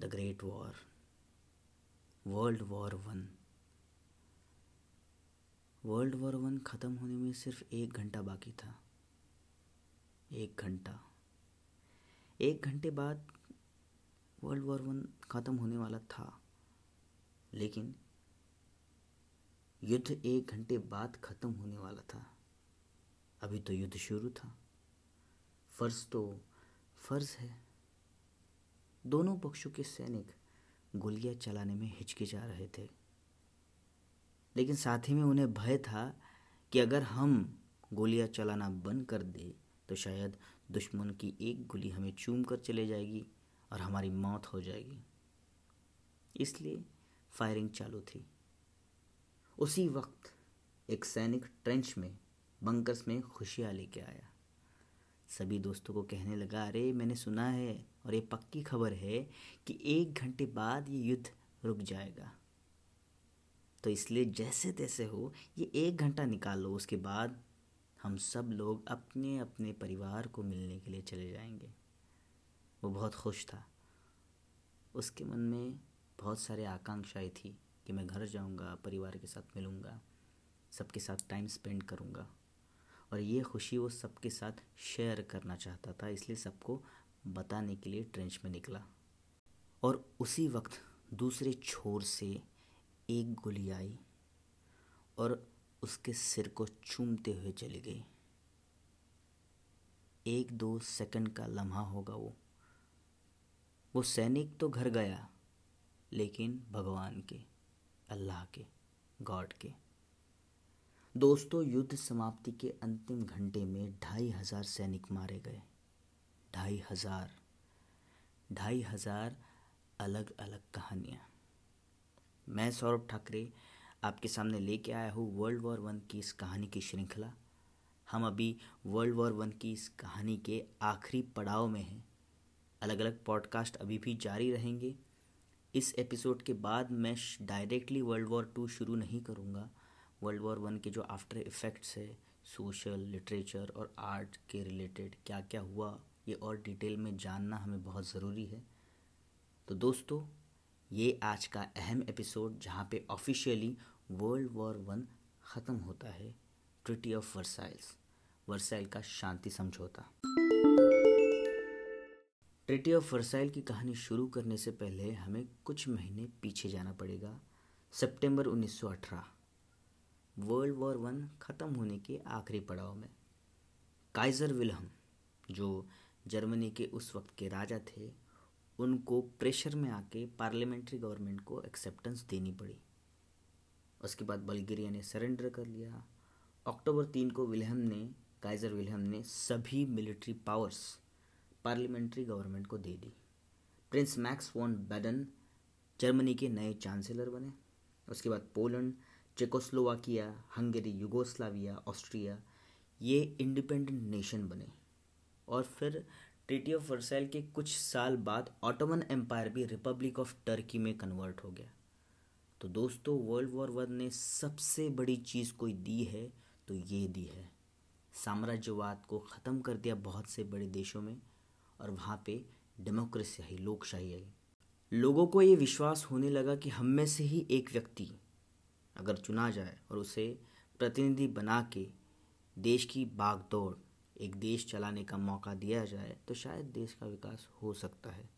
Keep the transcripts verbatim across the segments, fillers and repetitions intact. The great war, world war one. World war one ख़त्म होने में सिर्फ एक घंटा बाकी था। एक घंटा एक घंटे बाद वर्ल्ड वॉर वन ख़त्म होने वाला था, लेकिन युद्ध एक घंटे बाद ख़त्म होने वाला था। अभी तो युद्ध शुरू था। फ़र्ज़ तो फ़र्ज़ है। दोनों पक्षों के सैनिक गोलियां चलाने में हिचकिचा रहे थे, लेकिन साथ ही में उन्हें भय था कि अगर हम गोलियां चलाना बंद कर दें तो शायद दुश्मन की एक गोली हमें चूम कर चले जाएगी और हमारी मौत हो जाएगी। इसलिए फायरिंग चालू थी। उसी वक्त एक सैनिक ट्रेंच में, बंकर्स में खुशियाँ लेके आया। सभी दोस्तों को कहने लगा, अरे मैंने सुना है और ये पक्की खबर है कि एक घंटे बाद ये युद्ध रुक जाएगा, तो इसलिए जैसे तैसे हो ये एक घंटा निकाल लो, उसके बाद हम सब लोग अपने अपने परिवार को मिलने के लिए चले जाएंगे। वो बहुत खुश था। उसके मन में बहुत सारे आकांक्षाएं थी कि मैं घर जाऊंगा, परिवार के साथ मिलूंगा, सबके साथ टाइम स्पेंड करूंगा, और ये खुशी वो सबके साथ शेयर करना चाहता था। इसलिए सबको बताने के लिए ट्रेंच में निकला, और उसी वक्त दूसरे छोर से एक गोली आई और उसके सिर को चूमते हुए चली गई। एक दो सेकंड का लम्हा होगा वो। वो सैनिक तो घर गया, लेकिन भगवान के, अल्लाह के, गॉड के। दोस्तों, युद्ध समाप्ति के अंतिम घंटे में ढाई हज़ार सैनिक मारे गए। ढाई हज़ार ढाई हज़ार अलग अलग कहानियाँ। मैं सौरभ ठाकरे आपके सामने लेके आया हूँ वर्ल्ड वॉर वन की इस कहानी की श्रृंखला। हम अभी वर्ल्ड वॉर वन की इस कहानी के आखिरी पड़ाव में हैं। अलग अलग पॉडकास्ट अभी भी जारी रहेंगे। इस एपिसोड के बाद मैं डायरेक्टली वर्ल्ड वॉर टू शुरू नहीं करूँगा। वर्ल्ड वॉर वन के जो आफ्टर इफ़ेक्ट्स है, सोशल, लिटरेचर और आर्ट के रिलेटेड क्या क्या हुआ, ये और डिटेल में जानना हमें बहुत ज़रूरी है। तो दोस्तों, ये आज का अहम एपिसोड, जहाँ पे ऑफिशियली वर्ल्ड वॉर वन ख़त्म होता है। ट्रिटी ऑफ वर्साइल्स, वर्साइल का शांति समझौता। ट्रिटी ऑफ वर्साइल की कहानी शुरू करने से पहले हमें कुछ महीने पीछे जाना पड़ेगा। सितंबर उन्नीस सौ अठारह, वर्ल्ड वॉर वन ख़त्म होने के आखिरी पड़ाव में काइज़र विल्हम, जो जर्मनी के उस वक्त के राजा थे, उनको प्रेशर में आके पार्लियामेंट्री गवर्नमेंट को एक्सेप्टेंस देनी पड़ी। उसके बाद बल्गेरिया ने सरेंडर कर लिया। अक्टूबर तीन को विल्हेम ने काइज़र विल्हेम ने सभी मिलिट्री पावर्स पार्लियामेंट्री गवर्नमेंट को दे दी। Prince Max von Baden Germany के नए चांसलर बने। उसके बाद Poland, Czechoslovakia, Hungary, Yugoslavia, Austria, ये इंडिपेंडेंट नेशन बने। और फिर ट्रीटी ऑफ वर्साइल के कुछ साल बाद ऑटोमन एम्पायर भी रिपब्लिक ऑफ टर्की में कन्वर्ट हो गया। तो दोस्तों, वर्ल्ड वॉर वन ने सबसे बड़ी चीज़ कोई दी है तो ये दी है, साम्राज्यवाद को ख़त्म कर दिया बहुत से बड़े देशों में, और वहाँ पे डेमोक्रेसी आई, लोकशाही आई। लोगों को ये विश्वास होने लगा कि हम में से ही एक व्यक्ति अगर चुना जाए और उसे प्रतिनिधि बना के देश की बागडोर, एक देश चलाने का मौका दिया जाए तो शायद देश का विकास हो सकता है।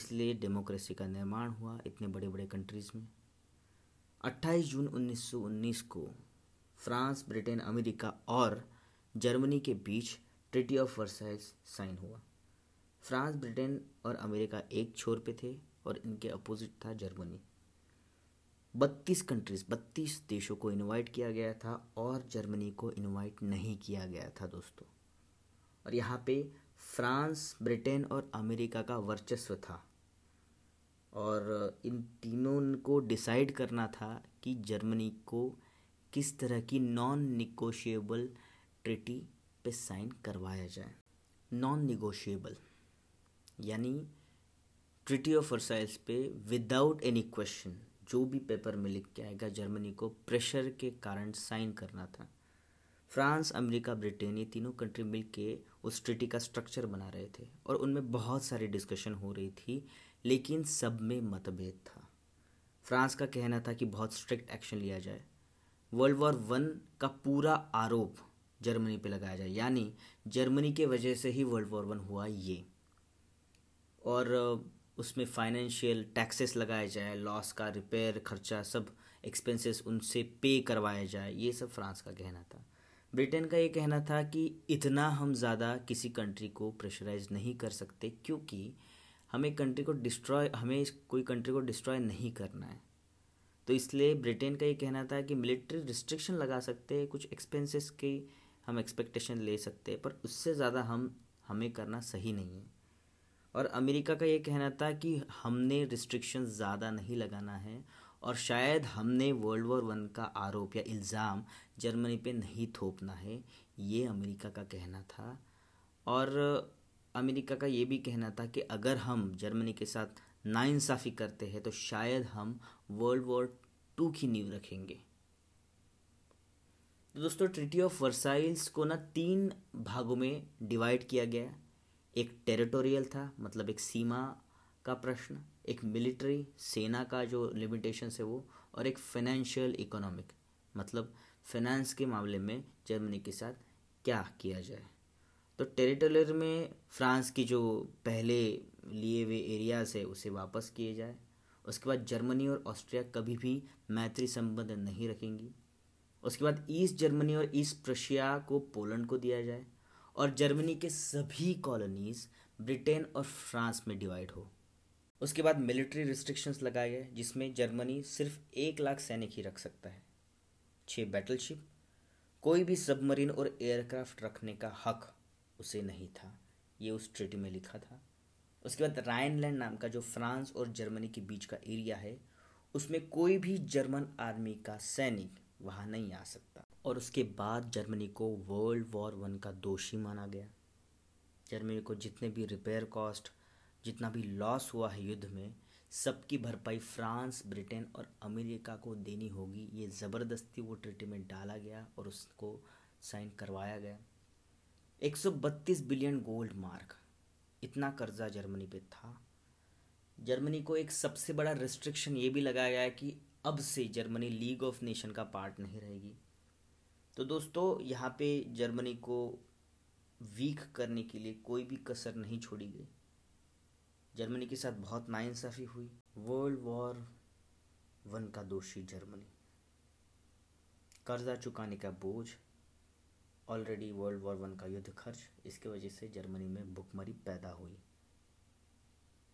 इसलिए डेमोक्रेसी का निर्माण हुआ इतने बड़े बड़े कंट्रीज़ में। अट्ठाईस जून उन्नीस सौ उन्नीस को फ्रांस, ब्रिटेन, अमेरिका और जर्मनी के बीच ट्रिटी ऑफ वर्साइल्स साइन हुआ। फ्रांस, ब्रिटेन और अमेरिका एक छोर पे थे और इनके अपोजिट था जर्मनी। बत्तीस कंट्रीज़, बत्तीस देशों को इनवाइट किया गया था और जर्मनी को इनवाइट नहीं किया गया था दोस्तों। और यहाँ पे फ्रांस, ब्रिटेन और अमेरिका का वर्चस्व था, और इन तीनों को डिसाइड करना था कि जर्मनी को किस तरह की नॉन निगोशिएबल ट्रिटी पे साइन करवाया जाए। नॉन निगोशिएबल यानी ट्रिटी ऑफ वर्साइल्स पे विदाउट एनी क्वेश्चन जो भी पेपर में लिख के आएगा, जर्मनी को प्रेशर के कारण साइन करना था। फ्रांस, अमेरिका, ब्रिटेन, ये तीनों कंट्री मिल के उस ट्रीटी का स्ट्रक्चर बना रहे थे और उनमें बहुत सारी डिस्कशन हो रही थी, लेकिन सब में मतभेद था। फ्रांस का कहना था कि बहुत स्ट्रिक्ट एक्शन लिया जाए, वर्ल्ड वॉर वन का पूरा आरोप जर्मनी पे लगाया जाए, यानी जर्मनी के वजह से ही वर्ल्ड वॉर वन हुआ ये, और उसमें फाइनेंशियल टैक्सेस लगाए जाए, लॉस का रिपेयर खर्चा, सब एक्सपेंसेस उनसे पे करवाया जाए, ये सब फ्रांस का कहना था। ब्रिटेन का ये कहना था कि इतना हम ज़्यादा किसी कंट्री को प्रेशराइज नहीं कर सकते, क्योंकि हमें कंट्री को डिस्ट्रॉय हमें कोई कंट्री को डिस्ट्रॉय नहीं करना है। तो इसलिए ब्रिटेन का ये कहना था कि मिलिट्री रिस्ट्रिक्शन लगा सकते हैं, कुछ एक्सपेंसेस की हम एक्सपेक्टेशन ले सकते हैं, पर उससे ज़्यादा हम हमें करना सही नहीं है। और अमेरिका का ये कहना था कि हमने रिस्ट्रिक्शन ज़्यादा नहीं लगाना है, और शायद हमने वर्ल्ड वॉर वन का आरोप या इल्ज़ाम जर्मनी पे नहीं थोपना है, ये अमेरिका का कहना था। और अमेरिका का ये भी कहना था कि अगर हम जर्मनी के साथ नाइंसाफ़ी करते हैं तो शायद हम वर्ल्ड वॉर टू की नींव रखेंगे। तो दोस्तों, ट्रीटी ऑफ वर्साइल्स को ना तीन भागों में डिवाइड किया गया। एक टेरिटोरियल था, मतलब एक सीमा का प्रश्न, एक मिलिट्री सेना का जो लिमिटेशंस है वो, और एक फाइनेंशियल इकोनॉमिक, मतलब फाइनेंस के मामले में जर्मनी के साथ क्या किया जाए। तो टेरिटोरियल में फ्रांस की जो पहले लिए हुए एरियाज़ है उसे वापस किए जाए। उसके बाद जर्मनी और ऑस्ट्रिया कभी भी मैत्री संबंध नहीं रखेंगी। उसके बाद ईस्ट जर्मनी और ईस्ट प्रशिया को पोलैंड को दिया जाए, और जर्मनी के सभी कॉलोनीज़ ब्रिटेन और फ्रांस में डिवाइड हो। उसके बाद मिलिट्री रिस्ट्रिक्शंस लगाए गए, जिसमें जर्मनी सिर्फ एक लाख सैनिक ही रख सकता है, छः बैटलशिप, कोई भी सबमरीन और एयरक्राफ्ट रखने का हक उसे नहीं था, ये उस ट्रीटी में लिखा था। उसके बाद राइनलैंड नाम का जो फ्रांस और जर्मनी के बीच का एरिया है, उसमें कोई भी जर्मन आर्मी का सैनिक वहाँ नहीं आ सकता। और उसके बाद जर्मनी को वर्ल्ड वॉर वन का दोषी माना गया। जर्मनी को जितने भी रिपेयर कॉस्ट, जितना भी लॉस हुआ है युद्ध में, सबकी भरपाई फ्रांस, ब्रिटेन और अमेरिका को देनी होगी, ये ज़बरदस्ती वो ट्रीटी में डाला गया और उसको साइन करवाया गया। एक सौ बत्तीस बिलियन गोल्ड मार्क, इतना कर्जा जर्मनी पे था। जर्मनी को एक सबसे बड़ा रिस्ट्रिक्शन ये भी लगाया गया कि अब से जर्मनी लीग ऑफ नेशन का पार्ट नहीं रहेगी। तो दोस्तों, यहाँ पे जर्मनी को वीक करने के लिए कोई भी कसर नहीं छोड़ी गई। जर्मनी के साथ बहुत नाइंसाफ़ी हुई। वर्ल्ड वॉर वन का दोषी जर्मनी, कर्जा चुकाने का बोझ, ऑलरेडी वर्ल्ड वॉर वन का युद्ध खर्च, इसके वजह से जर्मनी में भुखमरी पैदा हुई।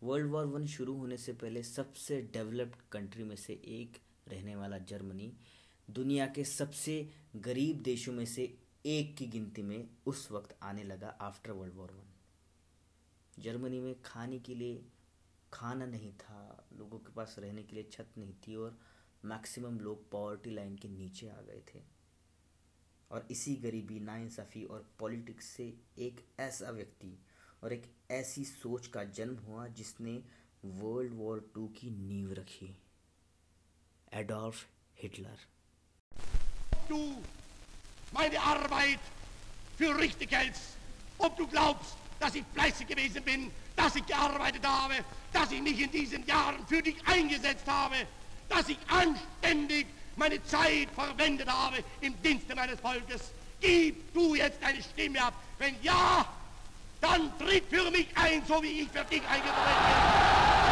वर्ल्ड वॉर वन शुरू होने से पहले सबसे डेवलप्ड कंट्री में से एक रहने वाला जर्मनी दुनिया के सबसे गरीब देशों में से एक की गिनती में उस वक्त आने लगा after world war one. Germany में खाने के लिए खाना नहीं था, लोगों के पास रहने के लिए छत नहीं थी, और मैक्सिमम लोग पॉवर्टी लाइन के नीचे आ गए थे। और इसी गरीबी, नाइंसाफ़ी और पॉलिटिक्स से एक ऐसा व्यक्ति और एक ऐसी सोच का जन्म हुआ जिसने वर्ल्ड वॉर टू की नींव रखी, Adolf Hitler. Du meine Arbeit für richtig hältst, ob du glaubst, dass ich fleißig gewesen bin, dass ich gearbeitet habe, dass ich mich in diesen Jahren für dich eingesetzt habe, dass ich anständig meine Zeit verwendet habe im Dienste meines Volkes. Gib du jetzt eine Stimme ab. Wenn ja, dann tritt für mich ein, so wie ich für dich eingetreten bin.